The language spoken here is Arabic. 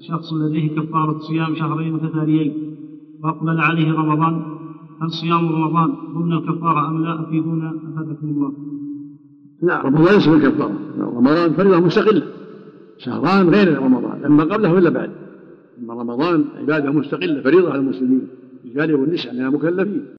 شخص لديه كفارة صيام شهرين متتاليين وأقبل عليه رمضان، هل صيام رمضان ضمن الكفارة أم لا؟ أفيدونا أفادكم الله. لا، رمضان ليس بالكفارة، رمضان فريضة مستقلة، شهران غير رمضان، أما قبله إلا بعد. أما رمضان عبادة مستقلة فريضة على المسلمين الرجال والنساء، أنها مكلفين.